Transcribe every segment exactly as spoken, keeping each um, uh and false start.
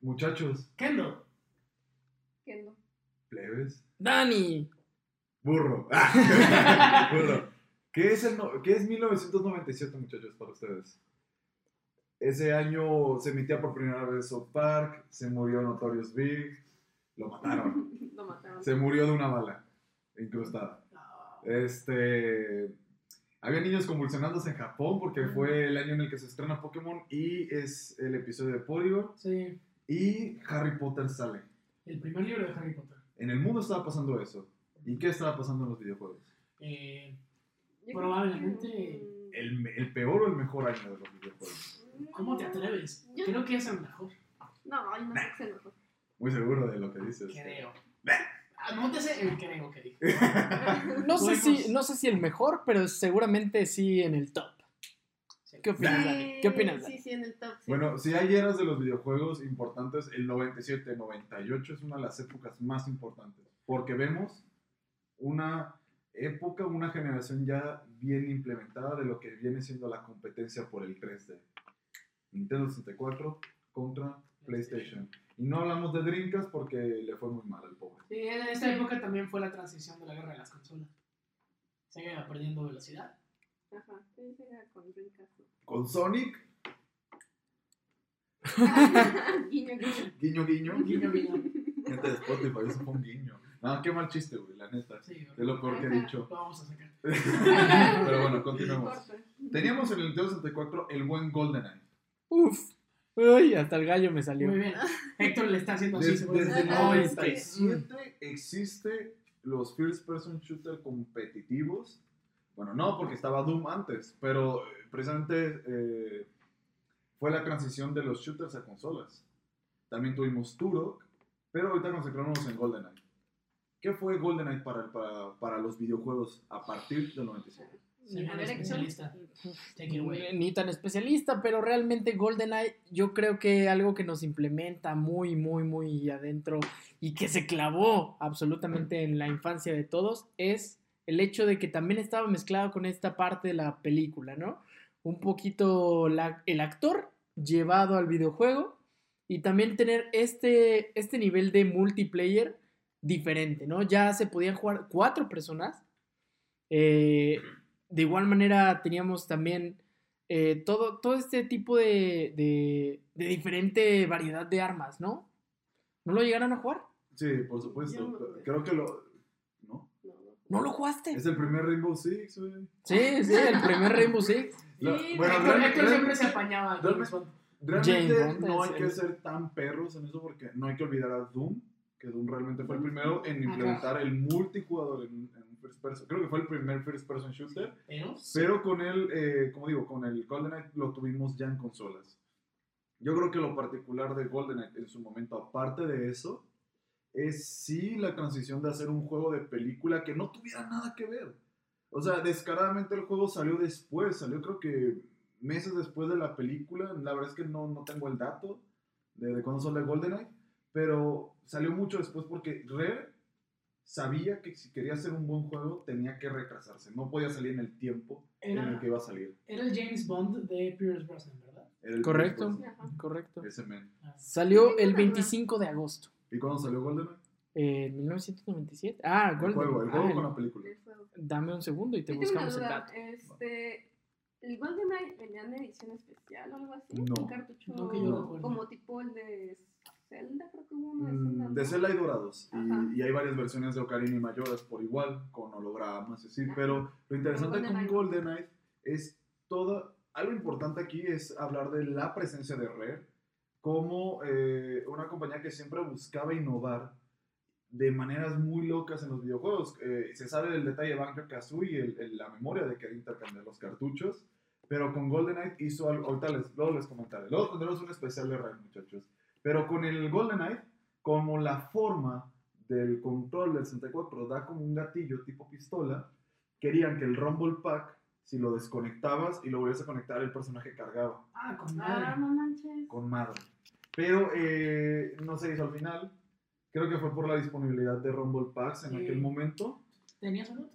Muchachos. ¿Qué no? ¿Qué no? Plebes. Dani. Burro. Burro. ¿Qué es, el no- ¿Qué es mil novecientos noventa y siete, muchachos, para ustedes? Ese año se emitía por primera vez South Park, se murió Notorious Big, lo mataron. Lo mataron. Se murió de una bala incrustada. No. Este, había niños convulsionándose en Japón porque uh-huh. fue el año en el que se estrena Pokémon y es el episodio de Porygon. Sí. Y Harry Potter sale. El primer libro de Harry Potter. En el mundo estaba pasando eso. ¿Y qué estaba pasando en los videojuegos? Eh, probablemente... El, ¿El peor o el mejor año de los videojuegos? ¿Cómo te atreves? Yo creo que es el mejor. No, hay más que es el mejor. Muy seguro de lo que dices. Creo. Anótese el creo que dije. No sé si, no sé si el mejor, pero seguramente sí en el top. ¿Qué opinas, Dani? ¿Qué opinas, Dani? Sí, sí, en el top. Sí. Bueno, si hay eras de los videojuegos importantes, el noventa y siete noventa y ocho es una de las épocas más importantes. Porque vemos una época, una generación ya bien implementada de lo que viene siendo la competencia por el tres D. Nintendo sesenta y cuatro contra PlayStation. Y no hablamos de Dreamcast porque le fue muy mal al pobre. Sí, en esta época también fue la transición de la guerra de las consolas. Se iba perdiendo velocidad. Ajá, sí, era con Dreamcast. ¿Con Sonic? Guiño, guiño. Guiño, guiño. Guiño, guiño. Gente de Spotify, eso fue un guiño. No, qué mal chiste, güey, la neta. Sí, es lo peor que he dicho. Lo vamos a sacar. Pero bueno, continuemos. Teníamos en el Nintendo sesenta y cuatro el buen GoldenEye. Uf. Uy, hasta el gallo me salió. Muy bien. Héctor le está haciendo así. Desde, desde el noventa y siete existe los first person shooter competitivos. Bueno, no, porque estaba Doom antes, pero precisamente eh, fue la transición de los shooters a consolas. También tuvimos Turok, pero ahorita nos centramos en GoldenEye. ¿Qué fue GoldenEye para, para, para los videojuegos a partir del noventa y siete? Ni tan especialista. Ni tan especialista, pero realmente GoldenEye, yo creo que algo que nos implementa muy, muy, muy adentro y que se clavó absolutamente en la infancia de todos es el hecho de que también estaba mezclado con esta parte de la película, ¿no? Un poquito la, el actor llevado al videojuego y también tener este, este nivel de multiplayer diferente, ¿no? Ya se podían jugar cuatro personas. Eh, de igual manera teníamos también eh, todo, todo este tipo de, de, de diferente variedad de armas, ¿no? ¿No lo llegaron a jugar? Sí, por supuesto. Yo... Creo que lo... ¿No? ¿No lo jugaste? Es el primer Rainbow Six, güey. Sí, sí, el primer Rainbow Six. La, sí, bueno, realmente siempre se apañaba. Realmente, realmente no hay que ser tan perros en eso porque no hay que olvidar a Doom. Que Doom realmente fue el primero en implementar Ajá. el multijugador en, en first person. Creo que fue el primer first person shooter. Pero, pero con el, eh, como digo, con el GoldenEye lo tuvimos ya en consolas. Yo creo que lo particular de GoldenEye en su momento, aparte de eso, es sí la transición de hacer un juego de película que no tuviera nada que ver. O sea, descaradamente el juego salió después, salió creo que meses después de la película. La verdad es que no, no tengo el dato de, de cuándo sale GoldenEye. Pero salió mucho después porque Rare sabía que si quería hacer un buen juego tenía que retrasarse. No podía salir en el tiempo era, en el que iba a salir. Era el James Bond de Pierce Brosnan, ¿verdad? Era correcto, Brosnan. Correcto. Ese men. Ah. Salió el veinticinco de agosto. ¿Y cuándo salió GoldenEye? En eh, mil novecientos noventa y siete. Ah, el GoldenEye. Juego, el juego ah, con el, la película. Dame un segundo y te yo buscamos el dato. Este... ¿El GoldenEye venían de edición especial o algo así? No. ¿Un cartucho no, que yo no, como tipo el de Zelda? Creo que hubo uno de Zelda. Mm, de Zelda hay dorados. Y, y hay varias versiones de Ocarina y mayoras por igual, con hologramas y así. Pero lo interesante con GoldenEye es todo... Algo importante aquí es hablar de la presencia de Rare como eh, una compañía que siempre buscaba innovar de maneras muy locas en los videojuegos. Eh, se sabe del detalle de Banjo Kazooie, el, el, la memoria de que intercambiar los cartuchos, pero con GoldenEye hizo algo, ahorita les, luego les comentaré, luego tendremos un especial de Rare, muchachos, pero con el GoldenEye, como la forma del control del sesenta y cuatro da como un gatillo tipo pistola, querían que el Rumble Pack, si lo desconectabas y lo volvías a conectar, el personaje cargaba. Ah, con madre. Ah, no manches. Con madre. Pero eh, no se hizo al final. Creo que fue por la disponibilidad de Rumble Packs en sí. aquel momento. ¿Tenías uno?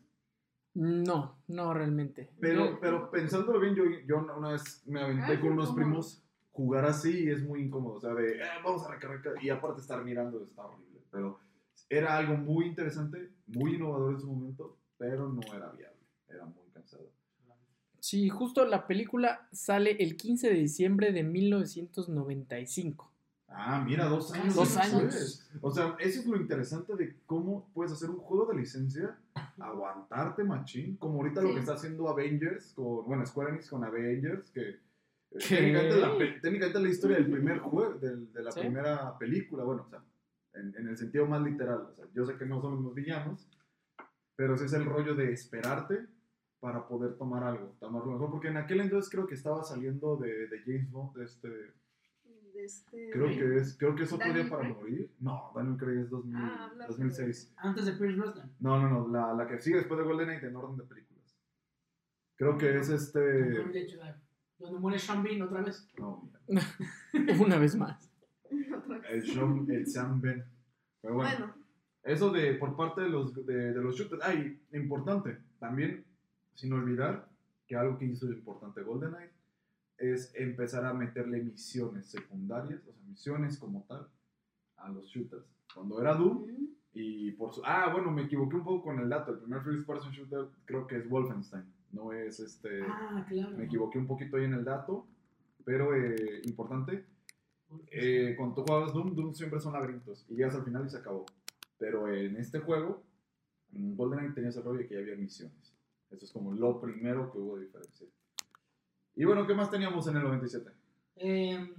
No, no realmente. Pero, yo, pero pensándolo bien, yo, yo una vez me aventé ah, con unos incómodo. primos jugar así y es muy incómodo. O sea, de, eh, vamos a recargar. Y aparte estar mirando está horrible. Pero era algo muy interesante, muy innovador en su momento, pero no era viable. Era muy cansado. Sí, justo la película sale el quince de diciembre de mil novecientos noventa y cinco. Ah, mira, dos años. Dos años. O sea, eso es lo interesante de cómo puedes hacer un juego de licencia, aguantarte machín, como ahorita sí. lo que está haciendo Avengers, con, bueno, Square Enix con Avengers, que técnicamente la, técnicamente la historia del primer juego, de, de la ¿Sí? primera película, bueno, o sea, en, en el sentido más literal, o sea, yo sé que no somos los villanos, pero ese es el rollo de esperarte para poder tomar algo, tomarlo mejor, porque en aquel entonces creo que estaba saliendo de, de James Bond, de este... Este, creo, que es, creo que es otro día para morir. No, Daniel Craig es dos mil, ah, dos mil seis. Antes de Pierce Brosnan. No, no, no, la, la que sigue después de GoldenEye en orden de películas. Creo que es este. Donde muere Sean Bean otra vez. No, mira. Una vez más. El Sean, el Sean Bean. Pero bueno, bueno, eso de por parte de los, de, de los shooters. Ay, importante. También, sin olvidar que algo que hizo importante GoldenEye es empezar a meterle misiones secundarias, o sea, misiones como tal, a los shooters. Cuando era Doom, y por su... Ah, bueno, me equivoqué un poco con el dato. El primer first person shooter creo que es Wolfenstein. No es este... Ah, claro. Me equivoqué un poquito ahí en el dato, pero eh, importante. Eh, cuando tú jugabas Doom, Doom siempre son laberintos, y llegas al final y se acabó. Pero en este juego, en GoldenEye tenías el rollo de que ya había misiones. Eso es como lo primero que hubo de diferencia. Y bueno, ¿qué más teníamos en el noventa y siete? Eh,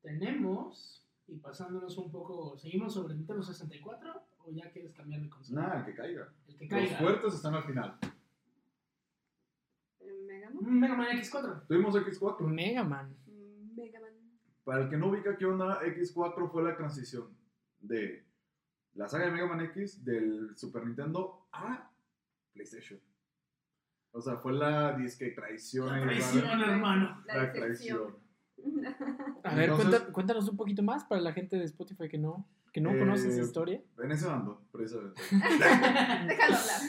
tenemos, y pasándonos un poco, ¿seguimos sobre el Nintendo sesenta y cuatro o ya quieres cambiar de consola? Nah, el que caiga. El que caiga. Los fuertes están al final. ¿Mega Man? Mega Man equis cuatro. Tuvimos equis cuatro. Mega Man. Mega Man. Para el que no ubica qué onda, equis cuatro fue la transición de la saga de Mega Man X del Super Nintendo a PlayStation. O sea, fue la disque traición. La traición, hermano. hermano. La, la traición. A ver, entonces, cuéntanos un poquito más para la gente de Spotify que no, que no eh, conoce esa historia. En ese bando, precisamente. Déjalo hablar.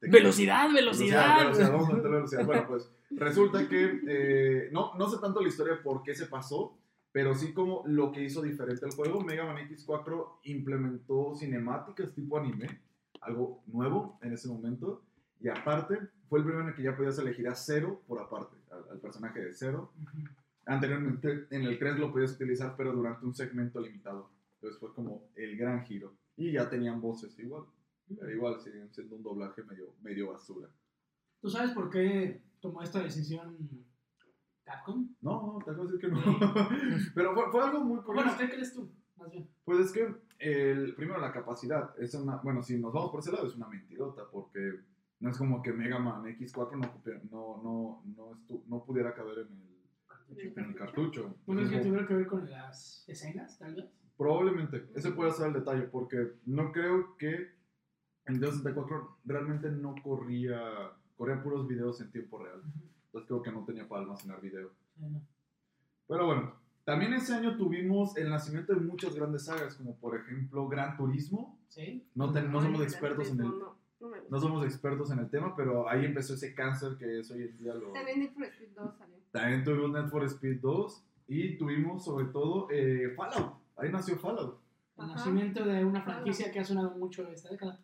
Velocidad, velocidad. Velocidad, velocidad. Vamos a meter velocidad. Bueno, pues resulta que eh, no, no sé tanto la historia por qué se pasó, pero sí como lo que hizo diferente el juego. Mega Man equis cuatro implementó cinemáticas tipo anime, algo nuevo en ese momento. Y aparte, fue el primero en el que ya podías elegir a Zero por aparte, al, al personaje de Zero. Uh-huh. Anteriormente, en el tres lo podías utilizar, pero durante un segmento limitado. Entonces fue como el gran giro. Y ya tenían voces igual. Uh-huh. Pero igual, siguen siendo un doblaje medio, medio basura. ¿Tú sabes por qué tomó esta decisión Capcom? No, no, te voy a decir que no. Sí. Pero fue, fue algo muy curioso. Bueno, ¿qué crees tú? Más bien. Pues es que, el, primero, la capacidad. Es una, bueno, si nos vamos por ese lado, es una mentirota, porque... No es como que Mega Man equis cuatro no, no, no, no, estu- no pudiera caber en el, en el cartucho. ¿No es que tuviera que ver con las escenas, tal vez? Probablemente. Ese puede ser el detalle, porque no creo que en sesenta y cuatro realmente no corría... Corrían puros videos en tiempo real. Entonces creo que no tenía para almacenar video. Pero bueno, también ese año tuvimos el nacimiento de muchas grandes sagas, como por ejemplo Gran Turismo. ¿Sí? No, te, no somos expertos en el... No somos expertos en el tema, pero ahí empezó ese cáncer que es hoy en día lo... También Need for Speed dos salió. También tuvimos Need for Speed dos y tuvimos sobre todo eh, Fallout. Ahí nació Fallout. El nacimiento de una franquicia Fallout. Que ha sonado mucho esta década.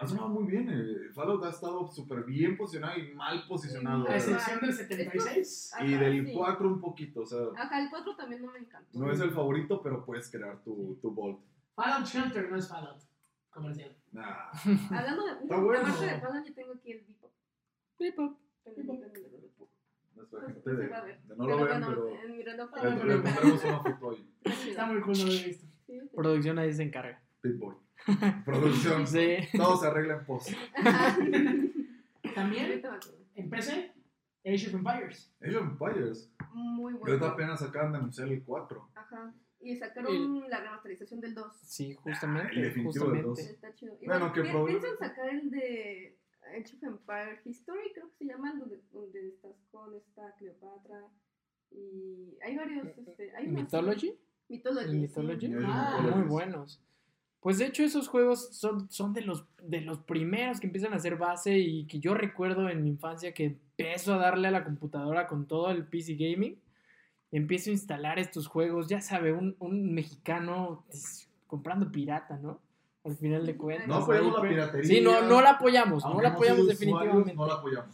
Ha sonado muy bien. Eh. Fallout ha estado súper bien posicionado y mal posicionado. A excepción del setenta y seis. Ajá, y del sí. cuatro un poquito. O sea, acá el cuatro también no me encantó. No es el favorito, pero puedes crear tu, tu bolt. Fallout Shelter no es Fallout comercial. Nah. Hablando de... Está bueno. Aparte de Fallout, yo tengo aquí el Bipop. Bipop. Nuestra gente de... No lo ven, pero... Le pondremos una foto ahí. Está muy cool, no lo he visto. Producción ahí se encarga. Pitboy. Producción. Sí. Todo se arregla en post. También, en P C, Age of Empires. Age of Empires. Muy bueno. Pero apenas acaban de anunciar el cuatro. Ajá. Y sacaron el, la remasterización del dos. Sí, justamente. Ah, el definitivo del dos. Está chido. Y bueno, bueno, ¿qué problema? Piensan sacar el de Age of Empire History, creo que se llama, donde, donde estás con esta Cleopatra. Y hay varios... Este, hay ¿Mythology? Mythology. ¿Mythology? Sí. Ah, muy buenos. Pues de hecho esos juegos son, son de los, de los primeros que empiezan a hacer base y que yo recuerdo en mi infancia que empiezo a darle a la computadora con todo el P C Gaming. Empiezo a instalar estos juegos, ya sabe, un, un mexicano es, comprando pirata, ¿no? Al final de cuentas. No apoyamos la piratería. Sí, no, no la apoyamos, no la apoyamos definitivamente. No la apoyamos.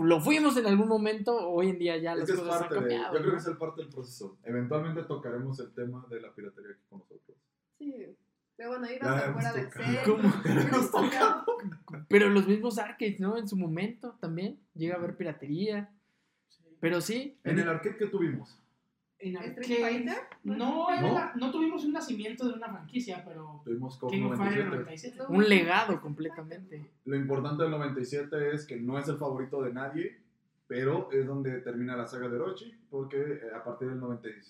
Lo fuimos en algún momento, hoy en día ya las cosas han cambiado. Yo creo que es parte del proceso. Eventualmente tocaremos el tema de la piratería aquí con nosotros. Sí. Pero bueno, iban afuera del set. Pero los mismos arcades, ¿no? En su momento también llega a haber piratería. Pero sí. ¿En el arcade qué tuvimos? ¿En Street Fighter? No, no. La, no tuvimos un nacimiento de una franquicia, pero tuvimos como noventa y siete. Un legado completamente. Lo importante del noventa y siete es que no es el favorito de nadie, pero es donde termina la saga de Orochi, porque a partir del noventa y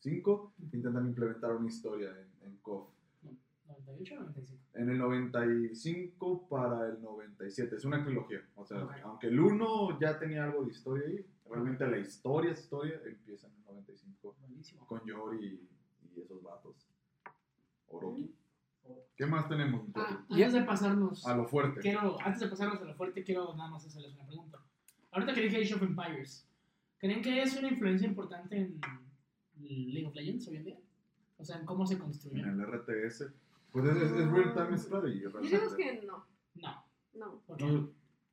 cinco intentan implementar una historia en, en C O F. ¿noventa y ocho o noventa y cinco? En el noventa y cinco para el noventa y siete, es una trilogía. O sea, okay. Aunque el uno ya tenía algo de historia ahí, realmente la historia, historia, empieza en el noventa y cinco. Buenísimo. Con Yori y, y esos vatos. Orochi. ¿Qué más tenemos? Ah, y antes de pasarnos a lo fuerte. Quiero, antes de pasarnos a lo fuerte, quiero nada más hacerles una pregunta. Ahorita que dije Age of Empires, ¿creen que es una influencia importante en League of Legends hoy en día? O sea, ¿en cómo se construye? En el R T S. Pues es, es, es real time strategy. Yo creo que no. No. No. ¿Por qué?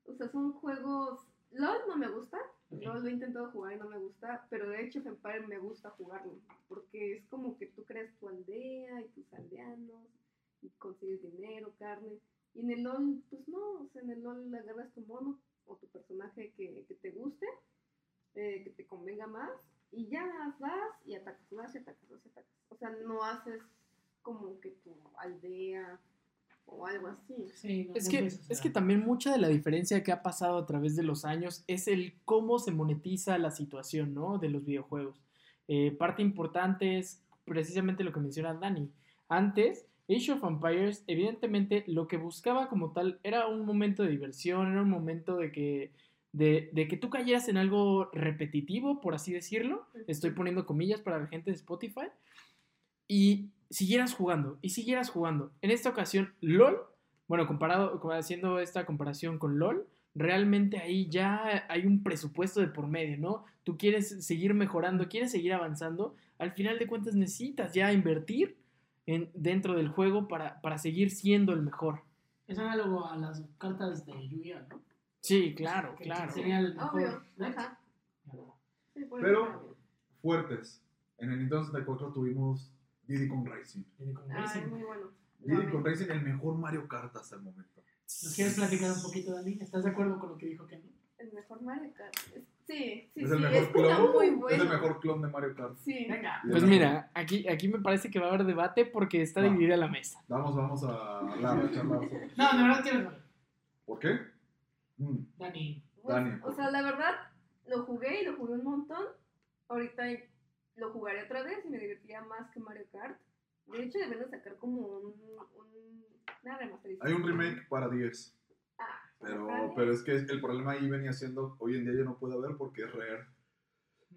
O sea, son juegos... LOL no me gusta. Okay. LOL lo he intentado jugar y no me gusta, pero de hecho Empire me gusta jugarlo, porque es como que tú creas tu aldea y tus aldeanos, y consigues dinero, carne, y en el LOL, pues no, o sea, en el LOL agarras tu mono o tu personaje que, que te guste, eh, que te convenga más, y ya vas y atacas, vas y atacas, vas y atacas. O sea, no haces como que tu aldea... o algo así. Sí, no, es, que, veces, es que también mucha de la diferencia que ha pasado a través de los años es el cómo se monetiza la situación, ¿no? De los videojuegos. Eh, parte importante es precisamente lo que menciona Dani. Antes, Age of Empires, evidentemente, lo que buscaba como tal era un momento de diversión, era un momento de que, de, de que tú cayeras en algo repetitivo, por así decirlo. Estoy poniendo comillas para la gente de Spotify. Y... siguieras jugando, y siguieras jugando. En esta ocasión, LOL, bueno, comparado, haciendo esta comparación con LOL, realmente ahí ya hay un presupuesto de por medio, ¿no? Tú quieres seguir mejorando, quieres seguir avanzando, al final de cuentas necesitas ya invertir en, dentro del juego para, para seguir siendo el mejor. Es análogo a las cartas de Yu-Gi-Oh, ¿no? Sí, claro, claro. Sería el mejor. Pero, fuertes. En el entonces de cuatro tuvimos... Diddy Kong Racing. Diddy Kong Racing. Ah, muy bueno. Diddy Kong Racing, el mejor Mario Kart hasta el momento. ¿Nos quieres platicar un poquito, Dani? ¿Estás de acuerdo con lo que dijo Kenny? El mejor Mario Kart. Sí, sí, es el sí. Mejor clon, está muy bueno. Es el mejor clon de Mario Kart. Sí. Venga. Pues mira, aquí, aquí me parece que va a haber debate porque está va. dividida la mesa. Vamos, vamos a hablar, a charlar. No, de verdad quiero saber. ¿Por qué? Mm. Dani. Pues, Dani. O sea, la verdad, lo jugué y lo jugué un montón. Ahorita hay... lo jugaré otra vez y me divertiría más que Mario Kart. De hecho, deben sacar como un, un una remasterización. Hay un remake para diez. Ah, pero, para pero es que el problema ahí venía siendo, hoy en día ya no puedo ver porque es Rare.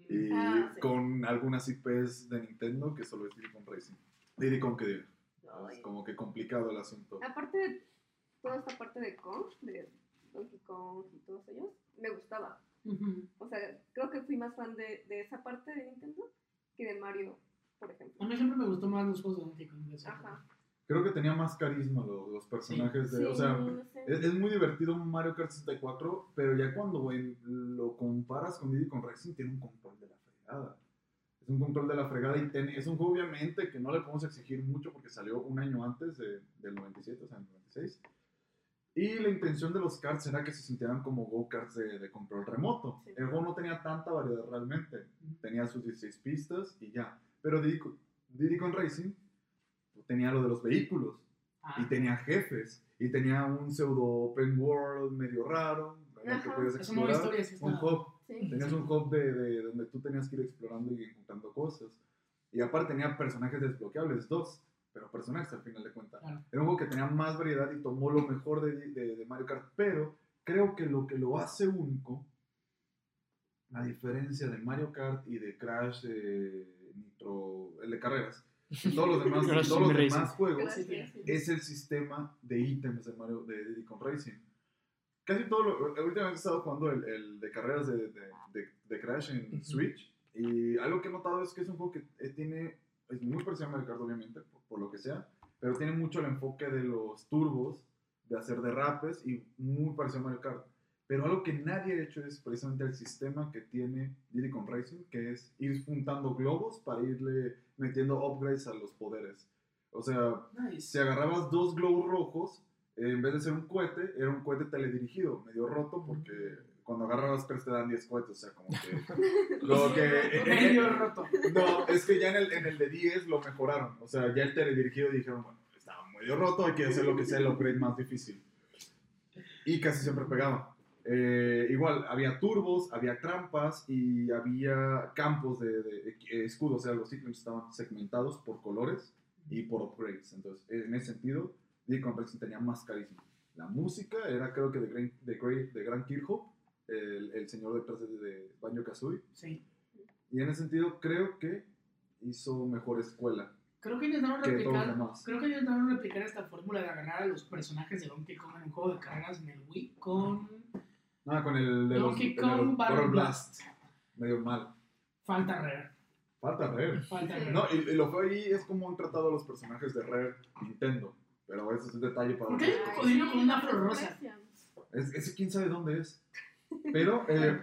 Y ah, sí. Con algunas I Pes de Nintendo que solo es Diddy Kong Racing. Diddy Kong que diga. No, es como que complicado el asunto. Aparte de toda esta parte de Kong, de Donkey Kong y todos ellos, me gustaba. Uh-huh. O sea, creo que fui más fan de, de esa parte de Nintendo. Y de Mario, por ejemplo. A mí siempre me gustó más los juegos de Donkey Kong. Ajá. Creo que tenía más carisma los, los personajes. Sí. De, sí, o sea, no sé. es, es muy divertido Mario Kart sesenta y cuatro, pero ya cuando wey, lo comparas con Diddy Kong Racing, tiene un control de la fregada. Es un control de la fregada y ten, es un juego, obviamente, que no le podemos exigir mucho porque salió un año antes de, del noventa y siete, o sea, el noventa y seis. Y la intención de los karts era que se sintieran como go-karts de, de control remoto. Sí. El juego no tenía tanta variedad realmente. Tenía sus dieciséis pistas y ya. Pero Diddy, Diddy Kong Racing tenía lo de los vehículos. Ah. Y tenía jefes. Y tenía un pseudo open world medio raro. Que podías explorar. Es una historia, un hub. Sí. Tenías un hub de, de donde tú tenías que ir explorando y encontrando cosas. Y aparte tenía personajes desbloqueables, dos. Pero personajes al final de cuentas. Claro. Era un juego que tenía más variedad y tomó lo mejor de, de, de Mario Kart. Pero creo que lo que lo hace único, a diferencia de Mario Kart y de Crash, eh, Nitro, el de carreras, Todos los demás, todos los demás juegos Gracias. es el sistema de ítems de Mario, de Diddy Kong Racing. Casi todo lo... Ahorita he estado jugando el, el de carreras de, de, de, de Crash en uh-huh. Switch. Y algo que he notado es que es un juego que tiene... Es muy parecido a Mario Kart, obviamente, por, por lo que sea. Pero tiene mucho el enfoque de los turbos, de hacer derrapes, y muy parecido a Mario Kart. Pero algo que nadie ha hecho es precisamente el sistema que tiene Diddy Kong Racing, que es ir juntando globos para irle metiendo upgrades a los poderes. O sea, nice. Si agarrabas dos globos rojos, eh, en vez de ser un cohete, era un cohete teledirigido, medio roto, porque cuando agarrabas tres te dan diez cohetes, o sea, como que... lo que eh, medio eh, roto. No, es que ya en el, en el de diez lo mejoraron. O sea, ya el teledirigido dijeron, bueno, estaba medio roto, hay que hacer lo que sea el upgrade más difícil. Y casi siempre pegaba. Eh, igual, había turbos, había trampas y había campos de, de, de eh, escudos, o sea, los ítems estaban segmentados por colores y por upgrades. Entonces, en ese sentido, Diddy Kong Racing tenía más carisma. La música era, creo que, de Gran, de, de Gran Kirchhoff, el, el señor detrás de, de Banjo Kazooie. Sí. Y en ese sentido, creo que hizo mejor escuela. Creo que intentaron replicar, creo que intentaron replicar esta fórmula de agarrar a los personajes de Donkey Kong en un juego de carreras en el Wii con... Ah, con el de Donkey los, Kong Battle Blast. Blast. Medio mal. Falta Rare. Falta Rare. Falta Rare. No, y, y lo que ahí es como han tratado a los personajes de Rare Nintendo. Pero ese es un detalle para... ¿Por qué hay un cocodrilo con una afro rosa? Es, ese quién sabe dónde es. Pero, eh,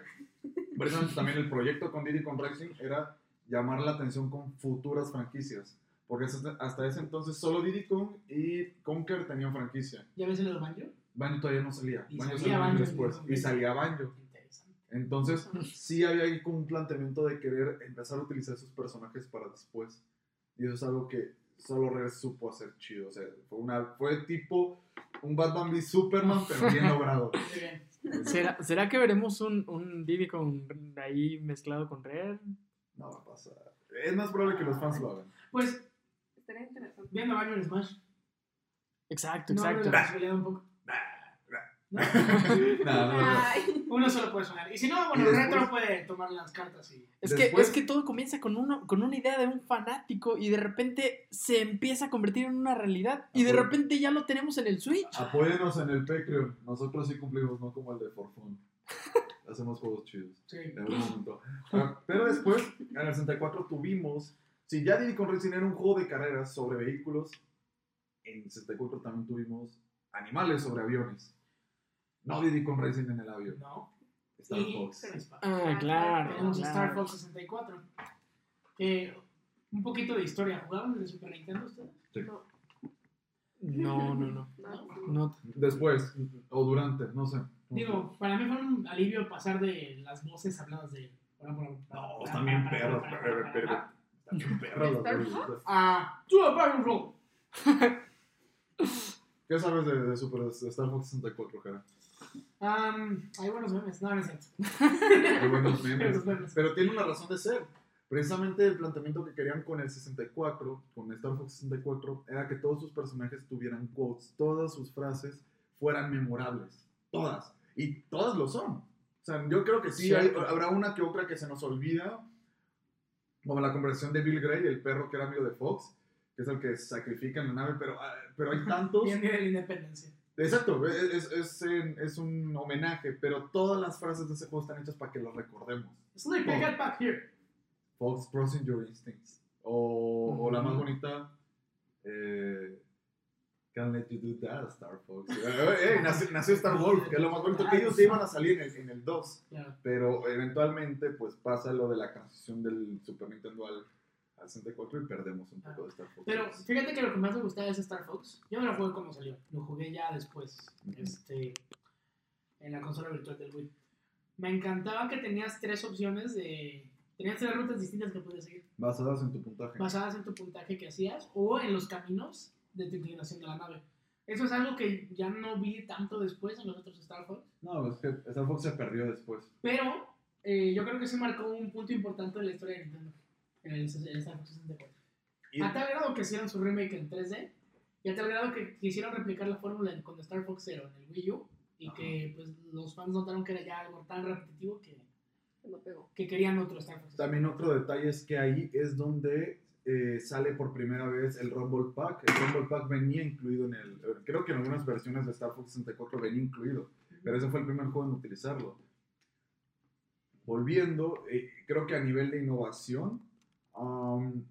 precisamente también el proyecto con Diddy Kong Racing era llamar la atención con futuras franquicias. Porque hasta ese entonces solo Diddy Kong y Conker tenían franquicia. ¿Ya ves el de Banjo? Banjo todavía no salía. Y Banjo salía Banjo después. Y salía Banjo. Entonces, sí había ahí como un planteamiento de querer empezar a utilizar sus personajes para después. Y eso es algo que solo Rare supo hacer chido. O sea, fue, una, fue tipo un Batman v Superman, pero bien logrado. ¿Será, ¿Será que veremos un, un Diddy con ahí mezclado con Rare? No va a pasar. Es más probable que los fans lo hagan. Pues, estaría interesante. Viendo Banjo en Smash. Exacto, exacto. No, un poco. No. no, no, no. Uno solo puede sonar. Y si no, bueno, el retro puede tomar las cartas y... es, que, es que todo comienza con, uno, con una idea de un fanático. Y de repente se empieza a convertir en una realidad. Y de repente ya lo tenemos en el Switch. Apóyenos en el Patreon. Nosotros sí cumplimos, no como el de Forfun. Hacemos juegos chidos, sí. En algún momento. Pero después, en el sesenta y cuatro tuvimos... Si ya Diddy Kong Racing era un juego de carreras sobre vehículos, en el sesenta y cuatro también tuvimos animales sobre aviones. No Diddy Kong Racing en el avión. No. Star Fox. Ah, claro. Tenemos claro. Star Fox sesenta y cuatro. Que, un poquito de historia. ¿Jugaban en el Super Nintendo ustedes? Sí. No. No, no, no. no, no. Después o durante, no sé. Digo, para mí fue un alivio pasar de las voces habladas de... No, están bien perros. Están bien perros. Ah, tú a Barrel. ¿Qué sabes de, de Super de Star Fox sesenta y cuatro, cara? Um, hay buenos memes, no, no es cierto. Hay buenos memes, pero tiene una razón de ser. Precisamente el planteamiento que querían con el sesenta y cuatro, con Star Fox sesenta y cuatro, era que todos sus personajes tuvieran quotes, todas sus frases fueran memorables, todas, y todas lo son. O sea, yo creo que sí, sí hay, habrá una que otra que se nos olvida, como la conversación de Bill Gray, el perro que era amigo de Fox, que es el que sacrifica en la nave, pero, pero hay tantos... Viene de la independencia. Exacto, es, es, es, es un homenaje, pero todas las frases de ese juego están hechas para que lo recordemos. It's like I got back here. Fox Crossing Your Instincts. O, mm-hmm. o la más bonita... Eh, Can't let you do that, Star Fox. eh, eh, nació, nació Star Wolf, que es lo más bonito, que ellos se iban a salir en el, en el dos. Yeah. Pero eventualmente pues pasa lo de la transición del Super Nintendo al... al sesenta y cuatro y perdemos un poco de Star Fox. Pero fíjate que lo que más me gustaba es Star Fox. Yo no lo jugué como salió, lo jugué ya después, uh-huh. este, en la consola virtual del Wii. Me encantaba que tenías tres opciones de... Tenías tres rutas distintas que podías seguir. Basadas en tu puntaje. Basadas en tu puntaje que hacías o en los caminos de tu inclinación de la nave. Eso es algo que ya no vi tanto después en los otros Star Fox. No, es que Star Fox se perdió después. Pero eh, yo creo que se marcó un punto importante de la historia de Nintendo. En el Star Fox sesenta y cuatro. Y a tal grado que hicieron su remake en tres D y a tal grado que quisieron replicar la fórmula con Star Fox Zero en el Wii U y ajá. que pues los fans notaron que era ya algo tan repetitivo que, que querían otro Star Fox. También otro detalle es que ahí es donde eh, sale por primera vez el Rumble Pack. El Rumble Pack venía incluido en el... Creo que en algunas versiones de Star Fox sesenta y cuatro venía incluido, pero ese fue el primer juego en utilizarlo. Volviendo, eh, creo que a nivel de innovación... Um,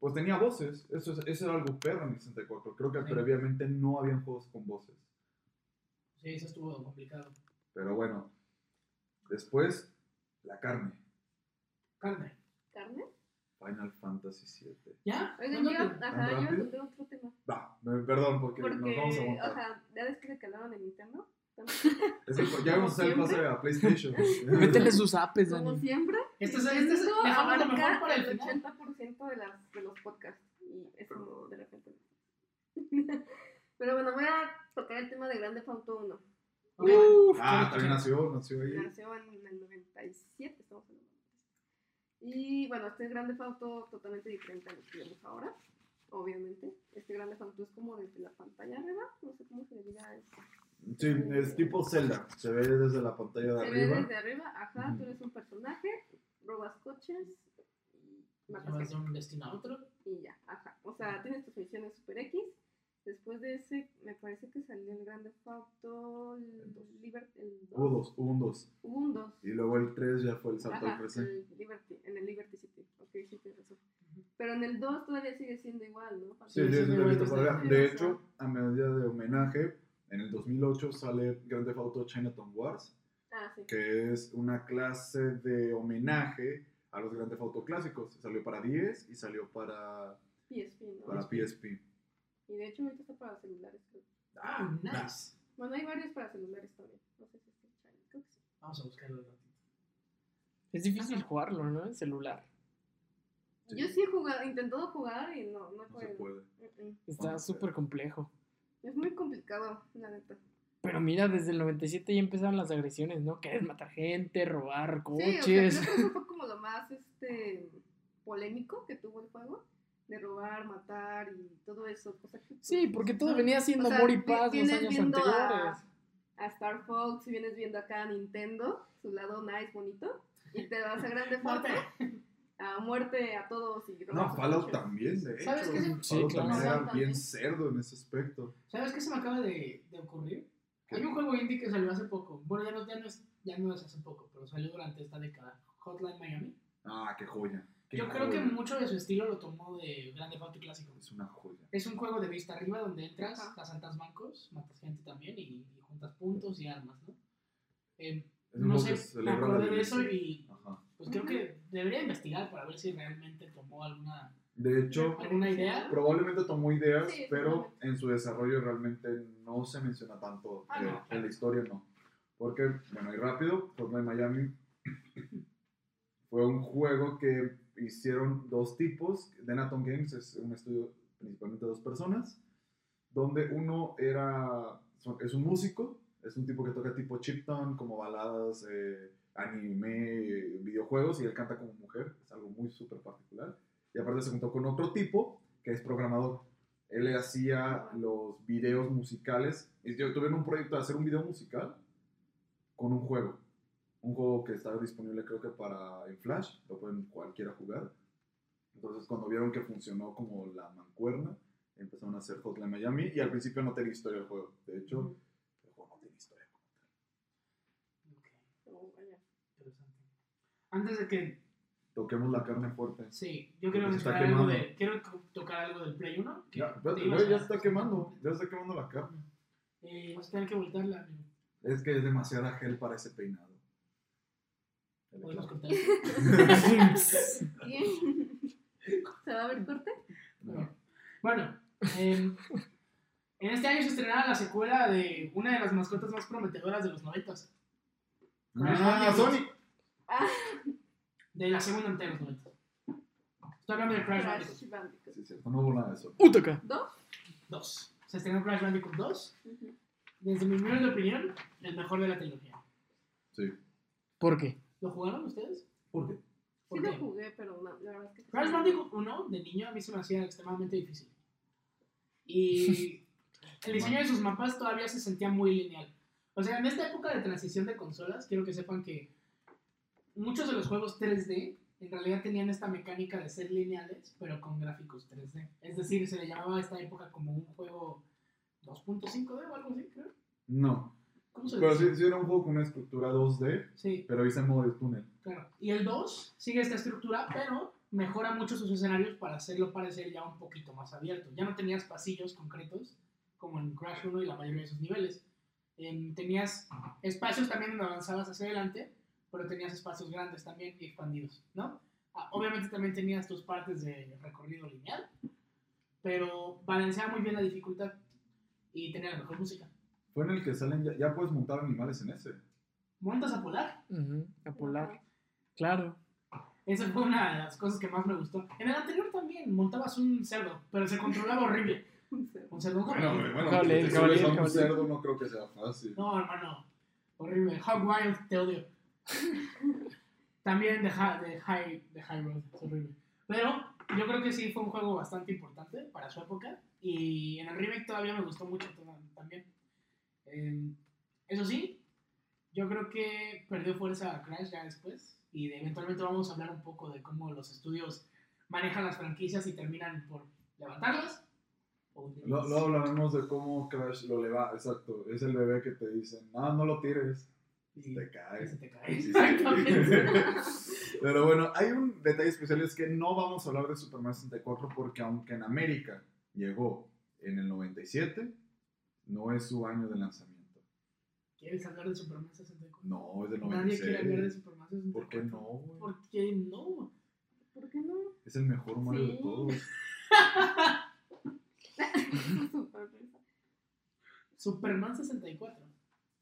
pues tenía voces, eso, es, eso era algo perro en el sesenta y cuatro. Creo que sí. Previamente no habían juegos con voces. Sí, eso estuvo complicado. Pero bueno, después, la carne. Carne. ¿Carne? Final Fantasy siete. ¿Ya? Oigan, yo, ajá, yo encontré otro tema. Va, perdón, porque, porque nos vamos a montar. O sea, ¿ya ves que le quedaron de Nintendo? Es que ya vamos a hacer el pase a PlayStation. Métele sus apes, Dani. Como siempre, esto es, esto es, abarca lo mejor para el, el ochenta por ciento de, las, de los podcasts. Y eso de repente. Pero bueno, voy a tocar el tema de Grand Theft Auto uno. Okay. Uf, ah, también nació, nació ahí. Nació en el noventa y siete, estamos en el noventa y siete. Y bueno, este Grand Theft Auto totalmente diferente a lo que vemos ahora. Obviamente, este Grand Theft Auto es como desde la pantalla arriba. No sé cómo se le diga esto. Sí, es tipo Zelda, se ve desde la pantalla de se arriba. Se ve desde arriba, ajá, mm. Tú eres un personaje, robas coches, matas de un destino a otro y ya, ajá. O sea, mm. tienes tus misiones Super X. Después de ese, me parece que salió el Grand Theft Auto Liberty. Hubo dos, hubo un dos. Hubo un dos. Y luego el tres ya fue el salto al presente. En el Liberty City, ok, sí, tienes razón. Pero en el dos todavía sigue siendo igual, ¿no? Sí, sí, sí, sí. De hecho, a medida de homenaje, en el dos mil ocho sale Grand Theft Auto Chinatown Wars, ah, sí. que es una clase de homenaje a los Grand Theft Auto clásicos. Salió para diez y salió para P S P, ¿no? Para P S P. Y de hecho ahorita está para celulares. Ah, nice. Bueno, hay varios para celulares también. No sé si es el China, creo que sí. Vamos a buscarlo un ratito. Es difícil Ajá. jugarlo, ¿no? En celular. Sí. Yo sí he jugado, intentado jugar y no, no, no puedo. Se puede. Uh-uh. Está súper complejo. Es muy complicado, la neta. Pero mira, desde el noventa y siete ya empezaron las agresiones, ¿no? Que es matar gente, robar coches. Sí, o sea, creo que eso fue como lo más este, polémico que tuvo el juego. De robar, matar y todo eso. Cosa que, sí, porque todo venía siendo amor y paz los años anteriores. A, a Star Fox, y vienes viendo acá a Nintendo, su lado nice, bonito. Y te vas a grande fuerte. A muerte a todos y no, Fallout también, de hecho. ¿Sabes qué se... Fallout sí, claro. también era bien cerdo en ese aspecto. ¿Sabes qué se me acaba de, de ocurrir? ¿Qué? Hay un juego indie que salió hace poco. Bueno, ya no, ya, no es, ya no es hace poco, pero salió durante esta década. Hotline Miami. Ah, qué joya. Qué Yo joya. Creo que mucho de su estilo lo tomó de Grand Theft Auto clásico. Es una joya. Es un juego de vista arriba donde entras, Ajá. asaltas bancos, matas gente también y, y juntas puntos y armas, ¿no? Eh, no sé, me acordé de eso y... Ajá. Pues creo que debería investigar para ver si realmente tomó alguna, de hecho, alguna idea. Probablemente tomó ideas, sí, pero en su desarrollo realmente no se menciona tanto. Ah, eh, no, claro. En la historia no. Porque, bueno, y rápido, Hotline Miami fue un juego que hicieron dos tipos. Denaton Games es un estudio principalmente de dos personas, donde uno era, es un músico, es un tipo que toca tipo chiptune, como baladas... Eh, anime, videojuegos, y él canta como mujer, es algo muy súper particular. Y aparte se juntó con otro tipo que es programador, él le hacía los videos musicales. Y yo tuve un proyecto de hacer un video musical con un juego, un juego que estaba disponible creo que para en Flash, lo pueden cualquiera jugar. Entonces cuando vieron que funcionó como la mancuerna, empezaron a hacer Hotline Miami. Y al principio no tenía historia el juego, de hecho el juego no tenía historia. Antes de que toquemos la carne fuerte. Sí, yo quiero tocar algo de, quiero tocar algo del Play uno. Ya, espérate, güey, ya está quemando, ya está quemando la carne. Eh, vas a tener que voltearla, amigo. Es que es demasiada gel para ese peinado. ¿Podemos cortar? ¿Se va a ver corte? No. Bueno, eh, en este año se estrenará la secuela de una de las mascotas más prometedoras de los noventas. Ah, Sonic. Ah. De la segunda entera, ¿no? Estoy hablando de Crash Bandicoot. Bandicoot. Sí, sí, no hubo nada de eso. ¡Utoca! ¿Dos? Dos. Se estrenó Crash Bandicoot dos. Uh-huh. Desde mi humilde opinión, el mejor de la trilogía. Sí. ¿Por qué? ¿Lo jugaron ustedes? ¿Por qué? ¿Por sí, qué? Lo jugué, pero no, la verdad es que... Crash Bandicoot uno, de niño, a mí se me hacía extremadamente difícil. Y el diseño de sus mapas todavía se sentía muy lineal. O sea, en esta época de transición de consolas, quiero que sepan que muchos de los juegos tres D en realidad tenían esta mecánica de ser lineales, pero con gráficos tres D. Es decir, se le llamaba a esta época como un juego dos punto cinco D o algo así, creo. No. ¿Cómo se pero sí, sí era un juego con una estructura dos D, sí. Pero hice modo de túnel. Claro. Y el dos sigue esta estructura, pero mejora mucho sus escenarios para hacerlo parecer ya un poquito más abierto. Ya no tenías pasillos concretos, como en Crash uno y la mayoría de sus niveles. Eh, tenías espacios también donde avanzabas hacia adelante, pero tenías espacios grandes también y expandidos, ¿no? Ah, obviamente también tenías tus partes de recorrido lineal, pero balanceaba muy bien la dificultad y tenía la mejor música. Fue en el que salen, ya, ya puedes montar animales en ese. ¿Montas a Polar? Uh-huh, a Polar, claro. Esa fue una de las cosas que más me gustó. En el anterior también montabas un cerdo, pero se controlaba horrible. Un cerdo. Un cerdo bueno, bueno, cabalé, si cabalé, un cerdo no creo que sea fácil. No, hermano, horrible. Hog Wild, te odio. También de High, high, high Road, es horrible. Pero yo creo que sí fue un juego bastante importante para su época. Y en el remake todavía me gustó mucho también. Eh, eso sí, yo creo que perdió fuerza a Crash ya después. Y de, eventualmente vamos a hablar un poco de cómo los estudios manejan las franquicias y terminan por levantarlas. Luego lo hablaremos de cómo Crash lo levanta. Exacto, es el bebé que te dicen, no, no lo tires. Y te cae. Se te cae. Sí, sí. Pero bueno, hay un detalle especial, es que no vamos a hablar de Super Mario sesenta y cuatro porque aunque en América llegó en el noventa y siete, no es su año de lanzamiento. ¿Quieres hablar de Super Mario sesenta y cuatro? No, es del noventa y seis. Nadie quiere hablar de Super Mario sesenta y cuatro. ¿Por qué no, güey? ¿Por qué no? ¿Por qué no? Es el mejor Mario sí. de todos. Superman sesenta y cuatro.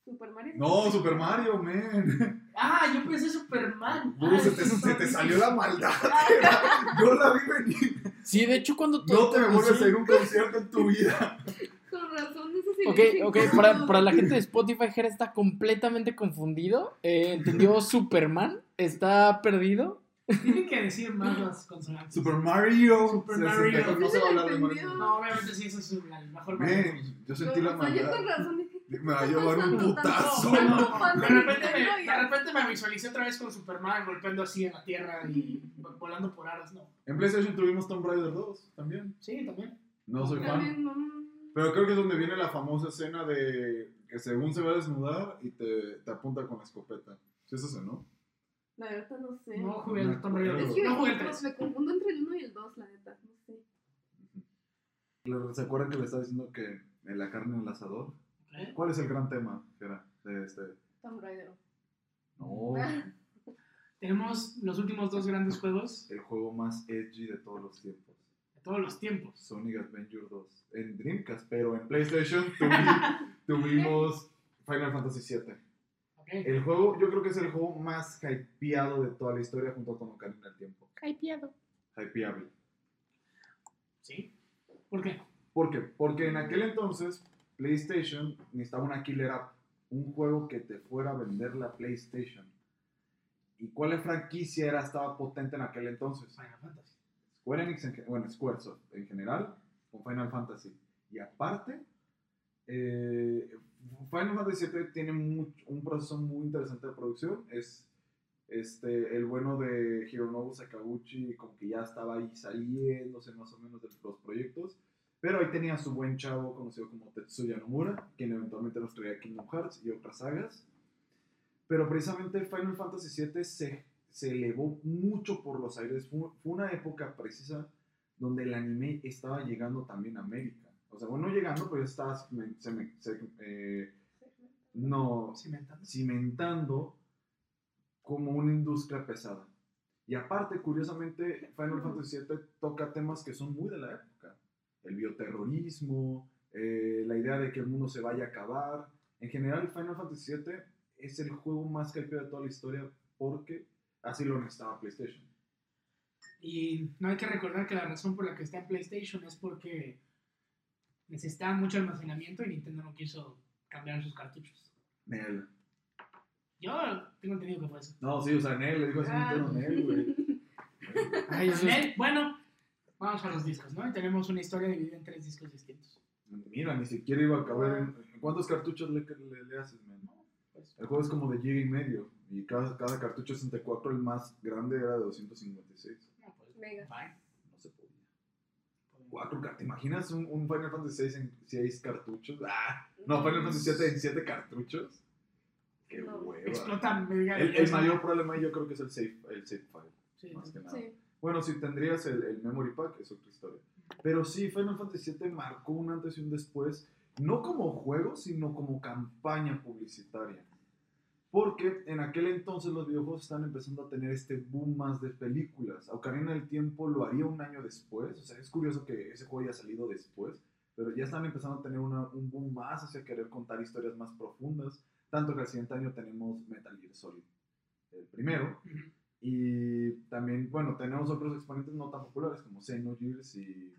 Super Mario. No, Super Mario, man. Ah, yo pensé Superman. Uy, Ay, se, te, Superman. se te salió la maldad. Yo la vi venir. Sí, de hecho, cuando tú. No te me vuelves a ir a un concierto en tu vida. Con razón, eso sí. Ok, ok, para, para la gente de Spotify, Jera está completamente confundido. Eh, entendió Superman, está perdido. Tienen que decir más las consonantes. Super Mario. Super Mario. No se va a hablar de Mario. No, obviamente sí, eso es el mejor Mario. Yo sentí la maldad. Yo con razón. Me va a llevar un putazo. De repente me visualicé otra vez con Superman golpeando así en la tierra y volando por alas, ¿no? En PlayStation tuvimos Tomb Raider dos también. Sí, también. No soy fan. No. Pero creo que es donde viene la famosa escena de que según se va a desnudar y te, te apunta con la escopeta. ¿Sí es eso, no? La verdad no sé. No jugué el Tomb Raider dos. Es que no jugué el tres. Me confundo entre el uno y el dos, la neta. No sé. ¿Se acuerdan que le estaba diciendo que la carne en el asador? ¿Eh? ¿Cuál es el gran tema, Jera? Este... Tomb Raider. No. Tenemos los últimos dos grandes juegos. El juego más edgy de todos los tiempos. De todos los tiempos. Sonic Adventure dos. En Dreamcast, pero en PlayStation tuvi- tuvimos Final Fantasy siete. Okay. El juego, yo creo que es el juego más hypeado de toda la historia junto con Ocarina del Tiempo. Hypeado. Hypeable. ¿Sí? ¿Por qué? ¿Por qué? Porque en aquel entonces... PlayStation necesitaba una killer app, un juego que te fuera a vender la PlayStation. ¿Y cuál franquicia era, estaba potente en aquel entonces? Final Fantasy. Square Enix, en, bueno, Squaresoft en general, con Final Fantasy. Y aparte, eh, Final Fantasy siete tiene mucho, un proceso muy interesante de producción. Es este, el bueno de Hironobu Sakaguchi, como que ya estaba ahí saliéndose más o menos de los proyectos. Pero ahí tenía su buen chavo conocido como Tetsuya Nomura, quien eventualmente nos traía Kingdom Hearts y otras sagas. Pero precisamente Final Fantasy siete se, se elevó mucho por los aires. Fue, fue una época precisa donde el anime estaba llegando también a América. O sea, bueno, no llegando, pero ya estaba se me, se, eh, no, cimentando. cimentando como una industria pesada. Y aparte, curiosamente, Final Fantasy siete toca temas que son muy de la época. El bioterrorismo, eh, la idea de que el mundo se vaya a acabar. En general, Final Fantasy siete es el juego más hypeado de toda la historia porque así lo necesitaba PlayStation. Y no hay que recordar que la razón por la que está en PlayStation es porque necesitaba mucho almacenamiento y Nintendo no quiso cambiar sus cartuchos. Nel. Yo tengo entendido que fue eso. No, sí, o sea, Nel, le digo así, ah. Nintendo, Nel, güey. Ay, Nel, bueno... Vamos a los discos, ¿no? Y tenemos una historia dividida en tres discos distintos. Mira, ni siquiera iba a acabar en... ¿Cuántos cartuchos le, le, le haces, man? El juego es como de giga y medio. Y cada, cada cartucho sesenta y cuatro, el más grande, era de doscientos cincuenta y seis. No, pues, mega. No se podía. Cuatro, ¿te imaginas un, un Final Fantasy seis en seis cartuchos? ¡Ah! No, Final Fantasy siete en siete cartuchos. ¡Qué no. hueva! Explotan mega. El, el mayor problema yo creo que es el save, el save file. Sí, más que nada. Sí. Bueno, si tendrías el, el memory pack, es otra historia. Pero sí, Final Fantasy siete marcó un antes y un después. No como juego, sino como campaña publicitaria. Porque en aquel entonces los videojuegos están empezando a tener este boom más de películas. Ocarina del Tiempo lo haría un año después. O sea, es curioso que ese juego haya salido después. Pero ya están empezando a tener una, un boom más hacia querer contar historias más profundas. Tanto que al siguiente año tenemos Metal Gear Solid, el primero. Y también, bueno, tenemos otros exponentes no tan populares como Xenogears y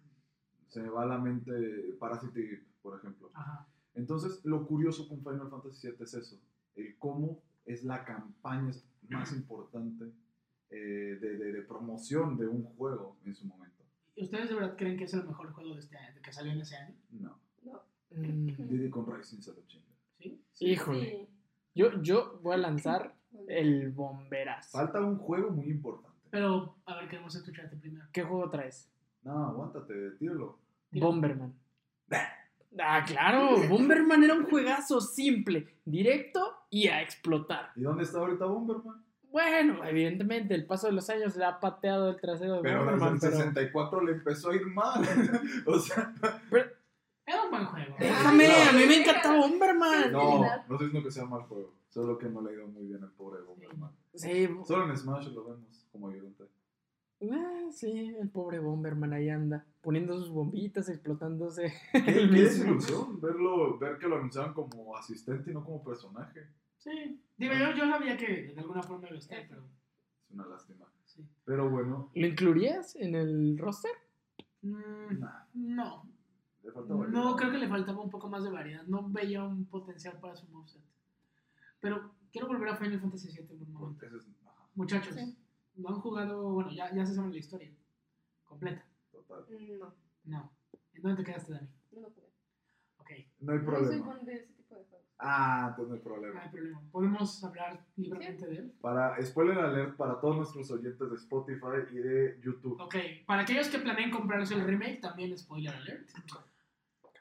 se me va a la mente Parasite, por ejemplo. Ajá. Entonces, lo curioso con Final Fantasy siete es eso. El cómo es la campaña más importante eh, de, de, de promoción de un juego en su momento. ¿Y ustedes de verdad creen que es el mejor juego de este año, de que salió en ese año? No. No. Mm. Diddy Kong Racing se lo chinga. ¿Sí? Sí. Híjole. Sí. Yo, yo voy a lanzar el bomberazo. Falta un juego muy importante. Pero, a ver, queremos escucharte primero. ¿Qué juego traes? No, aguántate, tíralo. Bomberman. Ah, claro, Bomberman era un juegazo simple, directo y a explotar. ¿Y dónde está ahorita Bomberman? Bueno, evidentemente, el paso de los años le ha pateado el trasero de pero Bomberman. Pero en sesenta y cuatro le empezó a ir mal. O sea... Pero... Era un buen juego. Déjame, no, a mí me encanta Bomberman. No, no estoy diciendo que sea mal juego, solo que no le ha ido muy bien al pobre Bomberman. Sí. Solo en Smash lo vemos como ayudante. Ah, sí, el pobre Bomberman ahí anda, poniendo sus bombitas, explotándose. ¿Qué, qué desilusión verlo, ver que lo anunciaban como asistente y no como personaje? Sí, digo, yo, yo sabía que de alguna forma lo está, pero... Es una lástima. Sí. Pero bueno... ¿Lo incluirías en el roster? Mm, nah. No. ¿Le falta variedad? No, creo que le faltaba un poco más de variedad. No veía un potencial para su moveset. Pero quiero volver a Final Fantasy siete en un momento. Es... Muchachos... Sí. No han jugado, bueno, ya, ya se saben la historia completa. Total. No. No. ¿En dónde te quedaste, Dani? No lo jugué. Ok. No hay problema. No soy fan de ese tipo de juegos. Ah, entonces no hay problema. No hay problema. ¿Podemos hablar libremente ¿Sí? de él? Para, spoiler alert para todos nuestros oyentes de Spotify y de YouTube. Ok. Para aquellos que planeen comprarse el remake, también spoiler alert.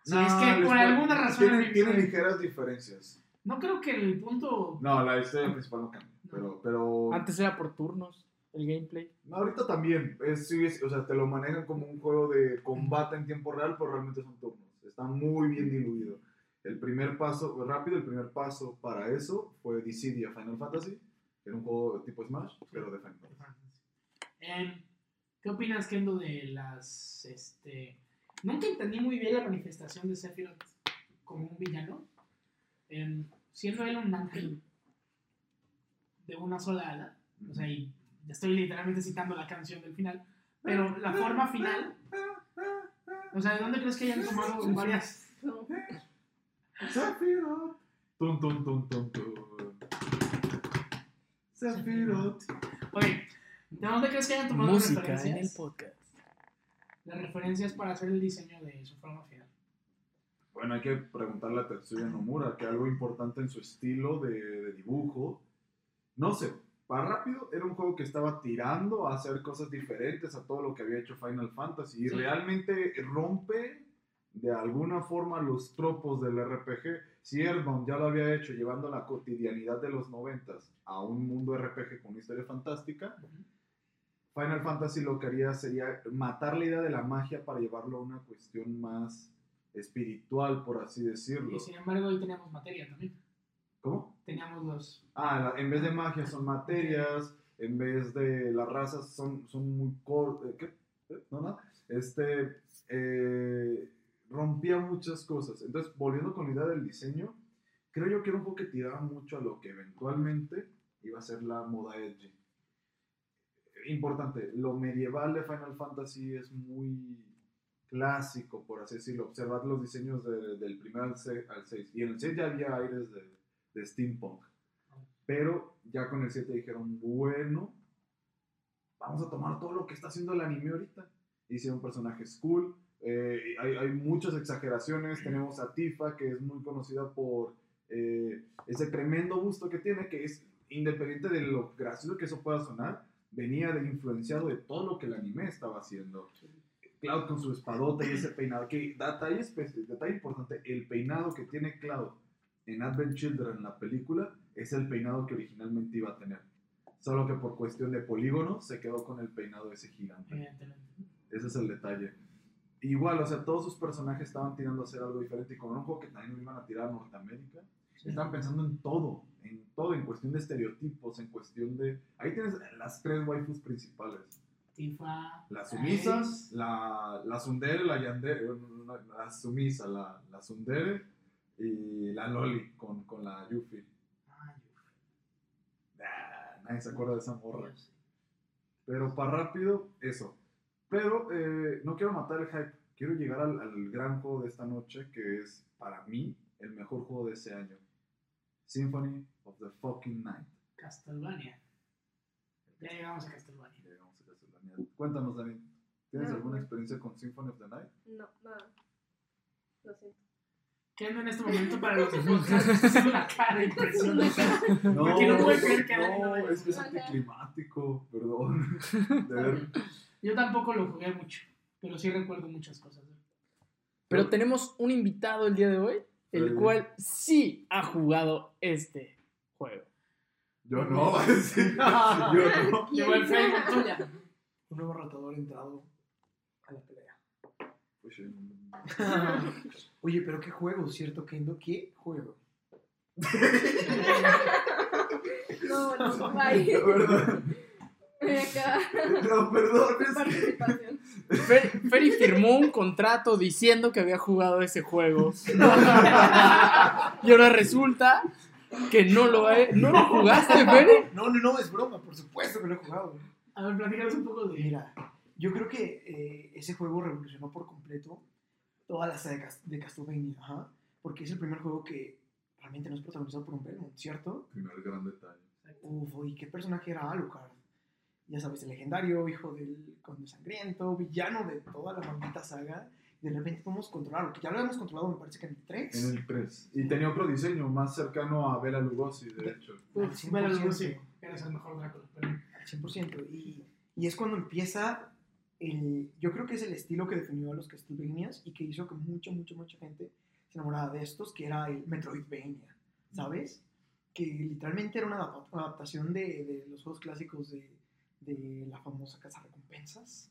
Si no, es que por alguna razón... Tiene, tiene ligeras diferencias. No creo que el punto... No, la historia principal no cambia. No. Pero, pero... Antes era por turnos. El gameplay. No, ahorita también. Es, sí, es, o sea, te lo manejan como un juego de combate en tiempo real, pero realmente son turnos. Está muy bien diluido. El primer paso, rápido, el primer paso para eso fue Dissidia Final Fantasy, que era un juego tipo Smash, pero de Final Fantasy. Eh, ¿Qué opinas, Kendo, de las... este Nunca entendí muy bien la manifestación de Sephiroth como un villano, eh, siendo él un ángel de una sola ala, o sea, y estoy literalmente citando la canción del final, pero la forma final, o sea, ¿de dónde crees que hayan tomado varias? Sephiroth, tum tum tum tum tum. Sephiroth. Oye, ¿de dónde crees que hayan tomado música referencias? En el podcast. Las referencias para hacer el diseño de su forma final. Bueno, hay que preguntarle a Tetsuya Nomura que algo importante en su estilo de, de dibujo, no sé. Para rápido, era un juego que estaba tirando a hacer cosas diferentes a todo lo que había hecho Final Fantasy. Y sí, realmente rompe de alguna forma los tropos del R P G. Si Earthbound ya lo había hecho llevando la cotidianidad de los noventas a un mundo R P G con una historia fantástica, uh-huh. Final Fantasy lo que haría sería matar la idea de la magia para llevarlo a una cuestión más espiritual, por así decirlo. Y sin embargo, hoy tenemos materia también. ¿Cómo? Teníamos los... Ah, la, en vez de magia son materias, en vez de las razas son, son muy cortas. ¿Qué? No, no. Este, eh, rompía muchas cosas. Entonces, volviendo con la idea del diseño, creo yo que era un poco que tiraba mucho a lo que eventualmente iba a ser la moda edgy. Importante, lo medieval de Final Fantasy es muy clásico, por así decirlo. Observad los diseños de, del primer al seis. Y en el seis ya había aires de... de steampunk, pero ya con el siete dijeron, bueno, vamos a tomar todo lo que está haciendo el anime ahorita. Hicieron personajes cool, eh, hay, hay muchas exageraciones. Tenemos a Tifa, que es muy conocida por eh, ese tremendo gusto que tiene, que es independiente de lo gracioso que eso pueda sonar, venía de influenciado de todo lo que el anime estaba haciendo. Cloud con su espadota y ese peinado, que detalle, detalle importante, el peinado que tiene Cloud en Advent Children, la película, es el peinado que originalmente iba a tener, solo que por cuestión de polígono se quedó con el peinado ese gigante. Ese es el detalle. Igual, o sea, todos sus personajes estaban tirando a hacer algo diferente, y con un juego que también iban a tirar a Norteamérica, sí, estaban pensando en todo, en todo, en cuestión de estereotipos, en cuestión de... Ahí tienes las tres waifus principales. Tifa, las sumisas, la, la tsundere, la yandere, la sumisa, la, la tsundere y la loli con, con la Yuffie. Ah, Yuffie. Ah, nadie se acuerda de esa morra. Pero para rápido, eso. Pero eh, no quiero matar el hype. Quiero llegar al, al gran juego de esta noche, que es, para mí, el mejor juego de ese año. Symphony of the fucking Night. Castlevania. Ya llegamos a Castlevania. Ya llegamos a Castlevania. Cuéntanos, Dani. ¿Tienes no. alguna experiencia con Symphony of the Night? No, nada. Lo siento. Quedando en este momento para los demás. Haciendo la cara impresionante. No, porque no puede creer que no, no es que es anticlimático. Perdón. De ver. Yo tampoco lo jugué mucho, pero sí recuerdo muchas cosas. Pero tenemos un invitado el día de hoy, el sí. cual sí ha jugado este juego. Yo no, sí, yo no. Llevo el Facebook tuya. Un nuevo rotador entrado a la pelea. Oye, pero qué juego, ¿cierto, Kendo? ¿Qué juego? No, no, no. No, perdón, es... Fer, Ferry firmó un contrato diciendo que había jugado ese juego. Y ahora resulta que no lo ha... ¿No lo jugaste, Ferry? No, no, no, es broma, por supuesto que lo he jugado. A ver, platícanos un poco de... Mira, yo creo que eh, ese juego revolucionó por completo toda la saga de Castlevania. Ajá, porque es el primer juego que realmente no es protagonizado por un Belmont, ¿cierto? Primer gran detalle. Uf, ¿y qué personaje era Alucard? Ya sabes, el legendario, hijo del conde sangriento, villano de toda la maldita saga. De repente podemos controlarlo, que ya lo habíamos controlado, me parece que en el tres. En el tres. Y tenía otro diseño más cercano a Bela Lugosi, de hecho. Pues, Bela Lugosi, eres el mejor Drácula. Al cien por ciento. Y, y es cuando empieza, el, yo creo que es el estilo que definió a los Castlevanias y que hizo que mucha, mucha, mucha gente se enamorara de estos, que era el Metroidvania, ¿sabes? Que literalmente era una adaptación de, de los juegos clásicos de... de la famosa Casa Recompensas.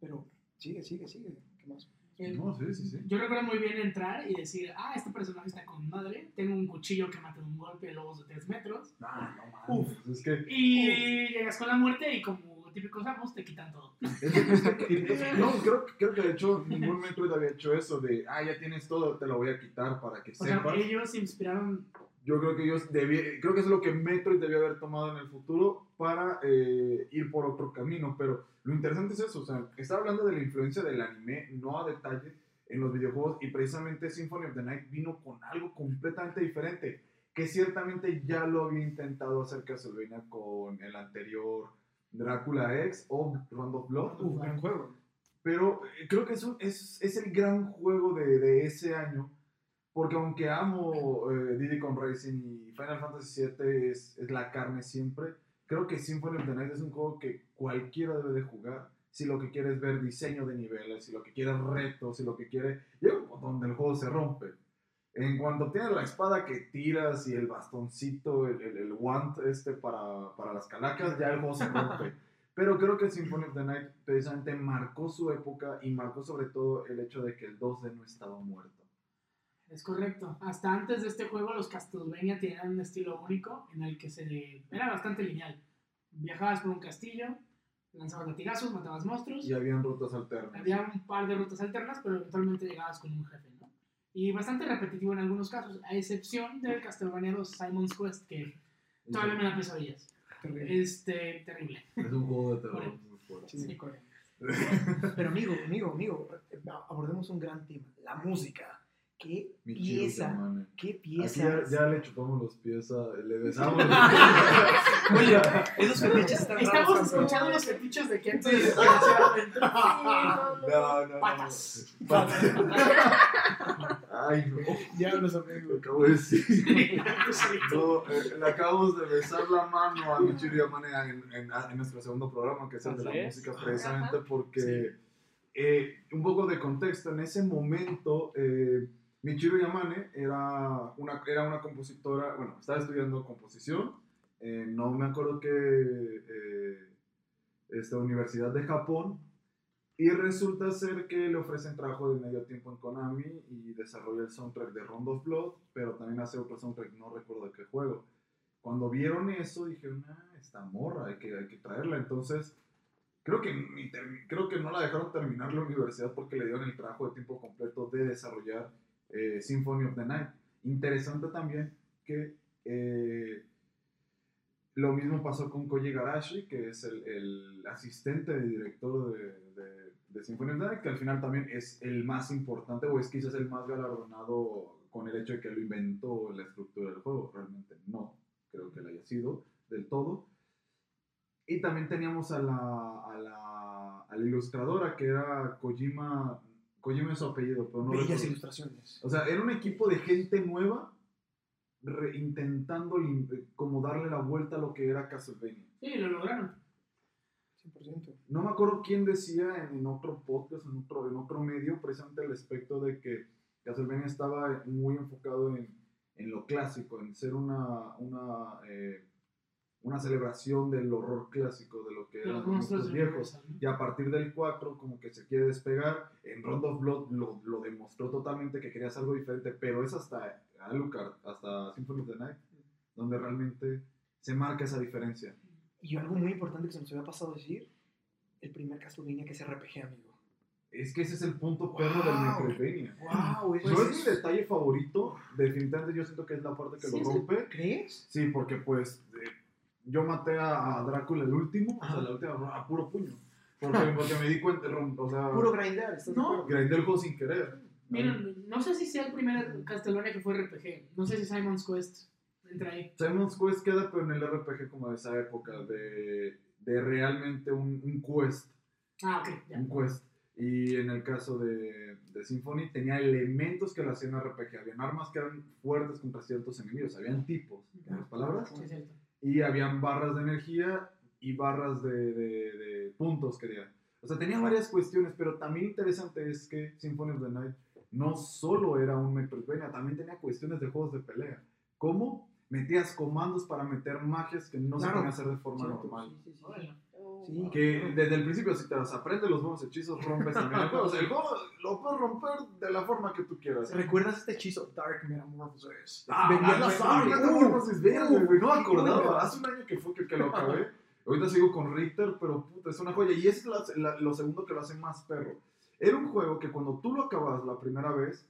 Pero sigue, sigue, sigue. ¿Qué más? No, sí, sí, sí. Yo recuerdo muy bien entrar y decir: ah, este personaje está con madre. Tengo un cuchillo que mata de un golpe de lobos de tres metros. Ah, no mames. Es que, y uf. llegas con la muerte y, como típicos amos, te quitan todo. Es que, es que, es que, no, creo, creo que de hecho ningún Metroid había hecho eso de: ah, ya tienes todo, te lo voy a quitar para que o sepas. Sea, ellos se inspiraron. Yo creo que ellos debía, creo que eso es lo que Metroid debió haber tomado en el futuro para eh, ir por otro camino, pero lo interesante es eso, o sea, está hablando de la influencia del anime, no a detalle, en los videojuegos, y precisamente Symphony of the Night vino con algo completamente diferente, que ciertamente ya lo había intentado hacer Castlevania con el anterior Drácula X o Round of Blood, un gran juego, pero creo que es, un, es, es el gran juego de, de ese año. Porque aunque amo eh, Diddy Kong Racing y Final Fantasy siete es, es la carne siempre, creo que Symphony of the Night es un juego que cualquiera debe de jugar. Si lo que quiere es ver diseño de niveles, si lo que quiere es retos, si lo que quiere... Llega un punto donde el juego se rompe. En cuanto tienes la espada que tiras y el bastoncito, el, el, el wand este para, para las calacas, ya el juego se rompe. Pero creo que Symphony of the Night precisamente marcó su época y marcó sobre todo el hecho de que el dos D no estaba muerto. Es correcto. Hasta antes de este juego, los Castlevania tenían un estilo único en el que se era bastante lineal. Viajabas por un castillo, lanzabas latigazos, matabas monstruos. Y habían rutas alternas. Había un par de rutas alternas, pero eventualmente llegabas con un jefe, ¿no? Y bastante repetitivo en algunos casos, a excepción del Castlevania dos Simon's Quest, que todavía me da pesadillas. Terrible. Este, terrible. Es un juego de terror muy fuerte. Sí, correcto. Pero amigo, amigo, amigo, abordemos un gran tema: la música. Qué Michiru pieza, Kamane. Qué pieza. Ya, ya le chupamos los pies a, le besamos los pies. Oye, esos fetiches están raros. Estamos escuchando los fetiches de Kento. Sí, no, no, patas. No. Patas. Ay, no. Ya los amigos. Acabo de decir. No, eh, le acabamos de besar la mano a Michiru Kamane en, en, en nuestro segundo programa, que es el de la es? música, precisamente porque, sí. eh, un poco de contexto, en ese momento, eh, Michiru Kamane era una, era una compositora, bueno, estaba estudiando composición, eh, no me acuerdo qué eh, esta universidad de Japón, y resulta ser que le ofrecen trabajo de medio tiempo en Konami y desarrolla el soundtrack de Rondo of Blood, pero también hace otro soundtrack, no recuerdo de qué juego. Cuando vieron eso, dijeron, ah, esta morra, hay que, hay que traerla, entonces... Creo que, ni termi- creo que no la dejaron terminar la universidad porque le dieron el trabajo de tiempo completo de desarrollar eh, Symphony of the Night. Interesante también que eh, lo mismo pasó con Koji Igarashi, que es el, el asistente de director de, de, de Symphony of the Night, que al final también es el más importante, o es quizás el más galardonado con el hecho de que lo inventó la estructura del juego. Realmente no creo que lo haya sido del todo. Y también teníamos a la, a la, a la ilustradora, que era Kojima, Kojima es su apellido, pero no recuerdo. Bellas ilustraciones. O sea, era un equipo de gente nueva re- intentando lim- como darle la vuelta a lo que era Castlevania. Sí, lo lograron. cien por ciento. No me acuerdo quién decía en, en otro podcast, en otro, en otro medio, precisamente al respecto de que Castlevania estaba muy enfocado en, en lo clásico, en ser una... una eh, una celebración del horror clásico, de lo que eran los monstruos viejos, y a partir del cuatro como que se quiere despegar. En Rondo of Blood lo, lo demostró totalmente, que querías algo diferente, pero es hasta Alucard, hasta Symphony of the Night, donde realmente se marca esa diferencia. Y algo muy importante que se nos había pasado decir, el primer Castlevania que es R P G, amigo. Es que ese es el punto perro wow. del Metroidvania. Wow, eso no es mi detalle favorito, definitivamente yo siento que es la parte que ¿Sí lo rompe. El... ¿Crees? Sí, porque pues... Eh, yo maté a Drácula el último, ah. o sea, la última, a puro puño. Porque, porque me di cuenta, o sea... Puro grindar, ¿estás de acuerdo? Grindé el juego sin querer. Mira, no sé si sea el primer Castlevania que fue R P G. No sé si Simon's Quest entra ahí. Simon's Quest queda, pero en el R P G como de esa época, de, de realmente un, un quest. Ah, ok, ya. Un quest. Y en el caso de, de Symphony, tenía elementos que lo hacían R P G. Habían armas que eran fuertes contra ciertos enemigos, habían tipos, en otras palabras. Sí, es cierto. Y habían barras de energía y barras de, de, de puntos, quería. O sea, tenía varias cuestiones, pero también interesante es que Symphony of the Night no solo era un Metroidvania, también tenía cuestiones de juegos de pelea. ¿Cómo? Metías comandos para meter magias que no claro. se pueden hacer de forma sí, normal. Sí, sí, sí. Sí, que claro. desde el principio, si te las aprendes los buenos hechizos, rompes también el juego. O sea, el juego lo puedes romper de la forma que tú quieras. ¿Recuerdas este hechizo? Dark Metamorphosis. Ah, venía la sangre. Metamorphosis, güey. No me acordaba. Hace un año que fue que, que lo acabé. Ahorita sigo con Richter, pero puta, es una joya. Y es la, la, lo segundo que lo hace más perro. Era un juego que cuando tú lo acabas la primera vez,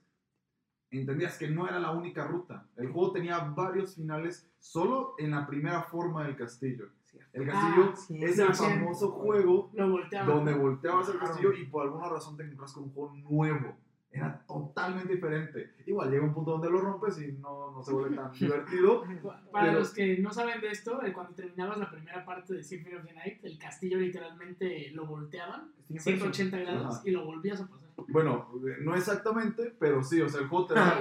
entendías que no era la única ruta. El juego tenía varios finales solo en la primera forma del castillo. El castillo ah, sí, es el sí, famoso sí. juego volteaba. donde volteabas el castillo y por alguna razón te encontrás con un juego nuevo. Era totalmente diferente. Igual llega un punto donde lo rompes y no, no se vuelve tan divertido. Para pero... los que no saben de esto, cuando terminabas la primera parte de Symphony of the Night, el castillo literalmente lo volteaban ciento ochenta grados Ajá. y lo volvías a pasar. Bueno, no exactamente, pero sí, o sea, el juego te da...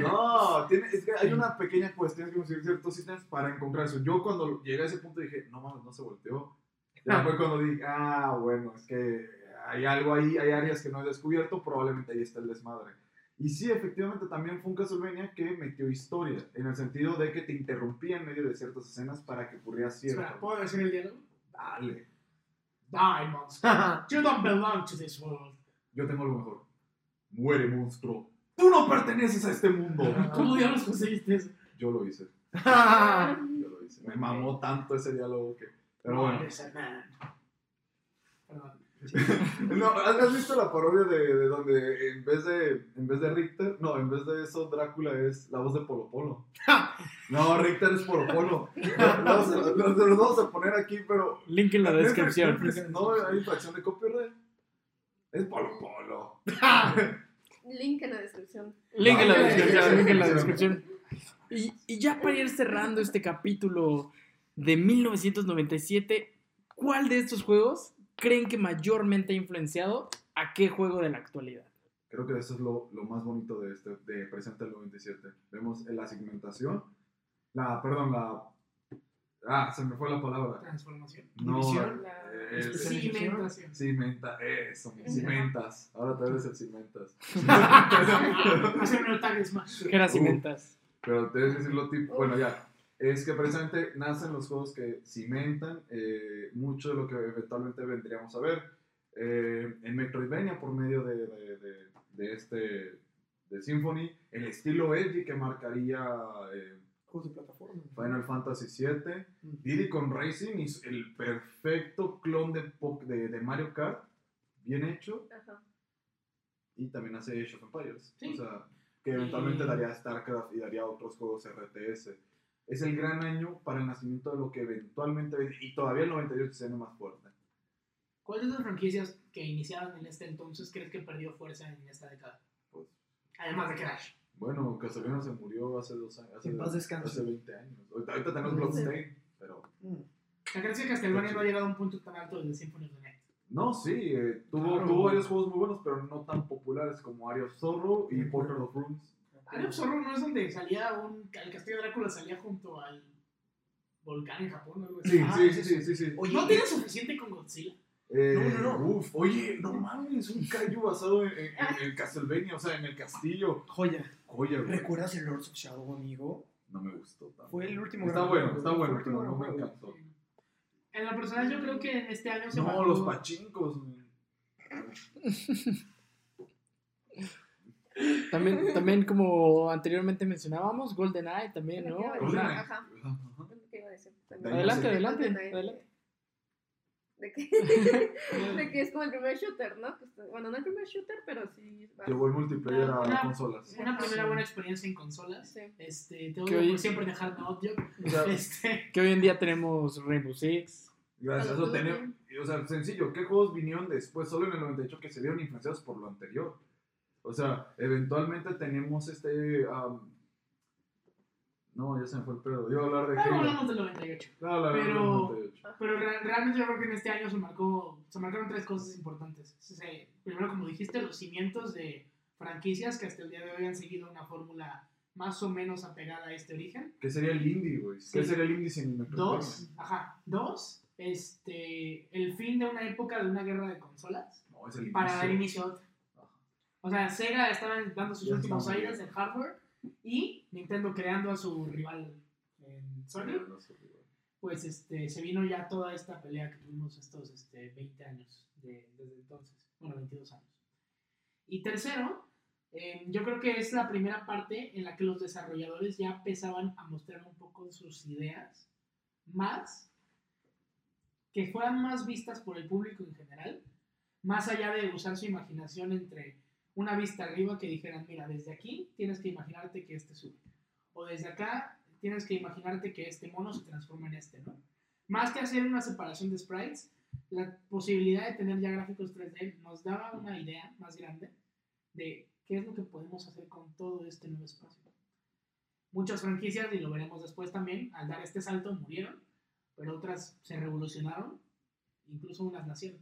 No, tiene, es que hay una pequeña cuestión que conseguir ciertos sistemas para encontrar eso. Yo cuando llegué a ese punto dije, no mames, no se volteó. Ya fue cuando dije, ah, bueno, es que hay algo ahí, hay áreas que no he descubierto, probablemente ahí está el desmadre. Y sí, efectivamente, también fue un Castlevania que metió historia, en el sentido de que te interrumpía en medio de ciertas escenas para que ocurriera cierto. Espera, ¿puedo decir el diálogo? Dale. Die, monster. You don't belong to this world. Yo tengo algo mejor. Muere, monstruo. Tú no perteneces a este mundo. ¿Cómo diablos conseguiste eso? Yo lo hice. Yo lo hice. Me mamó tanto ese diálogo que... Pero bueno. No, ¿has visto la parodia de, de donde en vez de, en vez de Richter, no, en vez de eso Drácula es la voz de Polo Polo? No, Richter es Polo Polo. Los, los, los, los vamos a poner aquí, pero... Link en la descripción. No hay infracción de copyright. Es Polo Polo. Link en la descripción. Link en la descripción, link en la descripción. Y, y ya para ir cerrando este capítulo de mil novecientos noventa y siete, ¿cuál de estos juegos creen que mayormente ha influenciado a qué juego de la actualidad? Creo que eso es lo, lo más bonito de este, de Presente el noventa y siete. Vemos la segmentación, la, perdón, la... Ah, se me fue la palabra. Transformación. No, división, la... eh, eh, cimentación. Cimenta, eso, cimentas. Ahora tal vez el cimentas. Hacer un altar es más. Que era cimentas. Uh, pero debes decirlo tipo, bueno ya, es que precisamente nacen los juegos que cimentan eh, mucho de lo que eventualmente vendríamos a ver eh, en Metroidvania por medio de, de, de, de este, de Symphony, el estilo edgy que marcaría... Eh, de plataforma. Final Fantasy siete, Diddy Kong Racing es el perfecto clon de, de, de Mario Kart, bien hecho. Ajá. Y también hace Age of Empires, ¿sí? O sea, que eventualmente sí daría StarCraft y daría otros juegos R T S. Es el gran año para el nacimiento de lo que eventualmente, y todavía el noventa y ocho se ve más fuerte. ¿Cuáles de las franquicias que iniciaron en este entonces crees que perdió fuerza en esta década? Pues, además de Crash. Bueno, Castlevania se murió hace dos años. Hace, hace veinte años. Ahorita tenemos Bloodstained, pero... ¿La creencia de Castlevania no ha llegado a un punto tan alto desde Symphony of the Night? No, sí. Eh, tuvo, claro. tuvo varios juegos muy buenos, pero no tan populares como Area of Sorrow y Portrait of Runes. Area of Sorrow no es donde salía un... El Castillo de Drácula salía junto al volcán en Japón o algo así. Sí, ah, sí, sí, sí, sí, sí. Oye, ¿no tiene suficiente con Godzilla? Eh, no, no, no. Uf, oye, no mames, un kaiju basado en, en, en Castlevania, o sea, en el castillo. Joya. Joya, güey. ¿Recuerdas el Lords of Shadow, amigo? No me gustó tanto. Fue el último. Está gran bueno, gran está gran bueno, pero no me encantó. En la personal yo creo que este año se No, mantuvo... los pachincos. también, también como anteriormente mencionábamos, GoldenEye también, ¿no? GoldenEye. Ajá. ¿Qué iba a decir? Adelante, adelante, adelante. De que, de que es como el primer shooter, ¿no? Bueno, no el primer shooter, pero sí... Llevó el multiplayer no, a una, consolas. Una primera buena experiencia en consolas. Sí. Este, tengo que hoy, siempre dejar de audio. Claro. Este. Que hoy en día tenemos Rainbow Six. Gracias. O, tenemos, o sea, sencillo, ¿qué juegos vinieron después? Solo en el noventa y ocho que se vieron influenciados por lo anterior. O sea, eventualmente tenemos este... Um, No, ya se me fue el pedo. Yo hablar de no, Halo. Hablamos del noventa y ocho. No, la pero, noventa y ocho. Pero re- realmente yo creo que en este año se marcó, se marcaron tres cosas importantes. O sea, primero, como dijiste, los cimientos de franquicias que hasta el día de hoy han seguido una fórmula más o menos apegada a este origen. ¿Qué sería el indie, güey? Sí. ¿Qué sería el indie sin el Dos, ajá. Dos, este, el fin de una época de una guerra de consolas. No, es el para dar inicio a otra. O sea, Sega estaba dando sus ya últimos aires en hardware. Y Nintendo creando a su rival en Sony, pues este, se vino ya toda esta pelea que tuvimos estos este, veinte años de, desde entonces, bueno, veintidós años. Y tercero, eh, yo creo que es la primera parte en la que los desarrolladores ya empezaban a mostrar un poco sus ideas, más que fueran más vistas por el público en general, más allá de usar su imaginación entre... una vista arriba que dijeran, mira, desde aquí tienes que imaginarte que este sube. O desde acá tienes que imaginarte que este mono se transforma en este, ¿no? Más que hacer una separación de sprites, la posibilidad de tener ya gráficos tres D nos daba una idea más grande de qué es lo que podemos hacer con todo este nuevo espacio. Muchas franquicias, y lo veremos después también, al dar este salto murieron, pero otras se revolucionaron, incluso unas nacieron.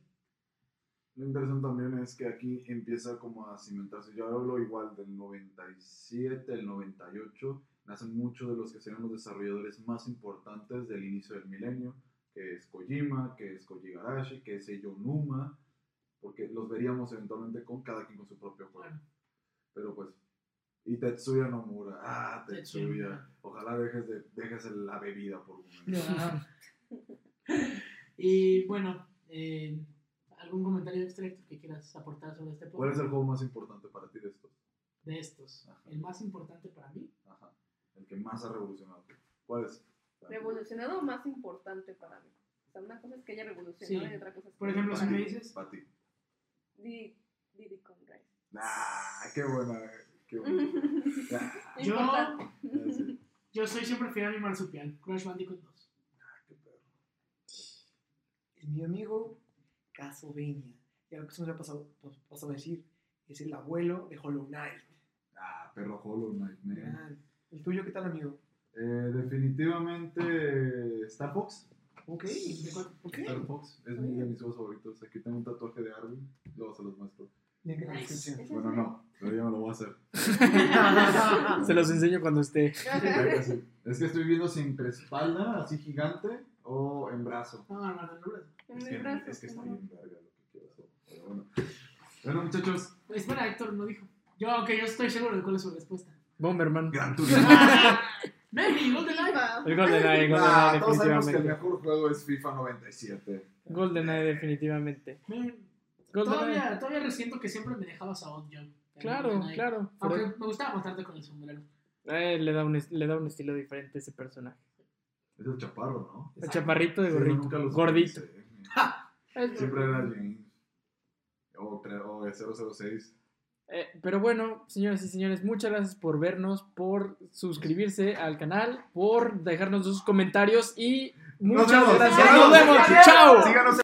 Lo interesante también es que aquí empieza como a cimentarse. Yo hablo igual del noventa y siete, el noventa y ocho. Nacen muchos de los que serán los desarrolladores más importantes del inicio del milenio, que es Kojima, que es Koji Igarashi, que es Seiyo Numa, porque los veríamos eventualmente con cada quien con su propio juego. Claro. Pero pues, y Tetsuya Nomura. Ah, Tetsuya. Ojalá dejes, de, dejes la bebida por un momento. Y bueno, eh... ¿algún comentario extra que quieras aportar sobre este podcast? ¿Cuál es el juego más importante para ti de estos? De estos. Ajá. ¿El más importante para mí? Ajá. El que más ha revolucionado. ¿Cuál es? ¿Revolucionado o más importante para mí? O sea, una cosa es que haya revolucionado sí. y otra cosa es que... Por ejemplo, si me dices... Para ti. Diddy Kong Racing. ¡Ah! ¡Qué buena! ¡Qué buena! ah. Yo... sí. Yo soy siempre fiel a mi marsupial. Crash Bandicoot dos. ¡Ah, qué perro! Mi amigo... Castlevania, y algo que se nos ha pasado, pasado a decir, es el abuelo de Hollow Knight. Ah, perro Hollow Knight, man. ¿El tuyo qué tal, amigo? Eh, definitivamente Star Fox. Ok, okay. Star Fox es uno de mis juegos favoritos. Aquí tengo un tatuaje de Arby, luego se los muestro. Nice. Bueno, no, pero ya me lo voy a hacer. Se los enseño cuando esté. Es que estoy viendo si entre espalda, así gigante, o en brazo. No, no, no, no. Es que, brazo, es que está bien larga lo que quiero hacer. Pero bueno. Bueno, muchachos. Espera, Héctor no dijo. Yo, aunque okay, yo estoy seguro de cuál es su respuesta. Bomberman. Gran Turismo. Maybe, GoldenEye. El GoldenEye, GoldenEye, nah, definitivamente. Todos sabemos que el mejor juego es FIFA noventa y siete. GoldenEye, definitivamente. Todavía, todavía resiento que siempre me dejabas a Odd John. Claro, GoldenEye. Claro. Aunque pero... me gustaba mostrarte con el sombrero. Eh, le, da un, le da un estilo diferente a ese personaje. Es el chaparro, ¿no? El exacto. Chaparrito de gorrito. Sí, gordito. Ja. Siempre era James. O cero cero seis. Eh, pero bueno, señoras y señores, muchas gracias por vernos, por suscribirse al canal, por dejarnos sus comentarios y muchas gracias. Nos vemos. Chao. Síganos.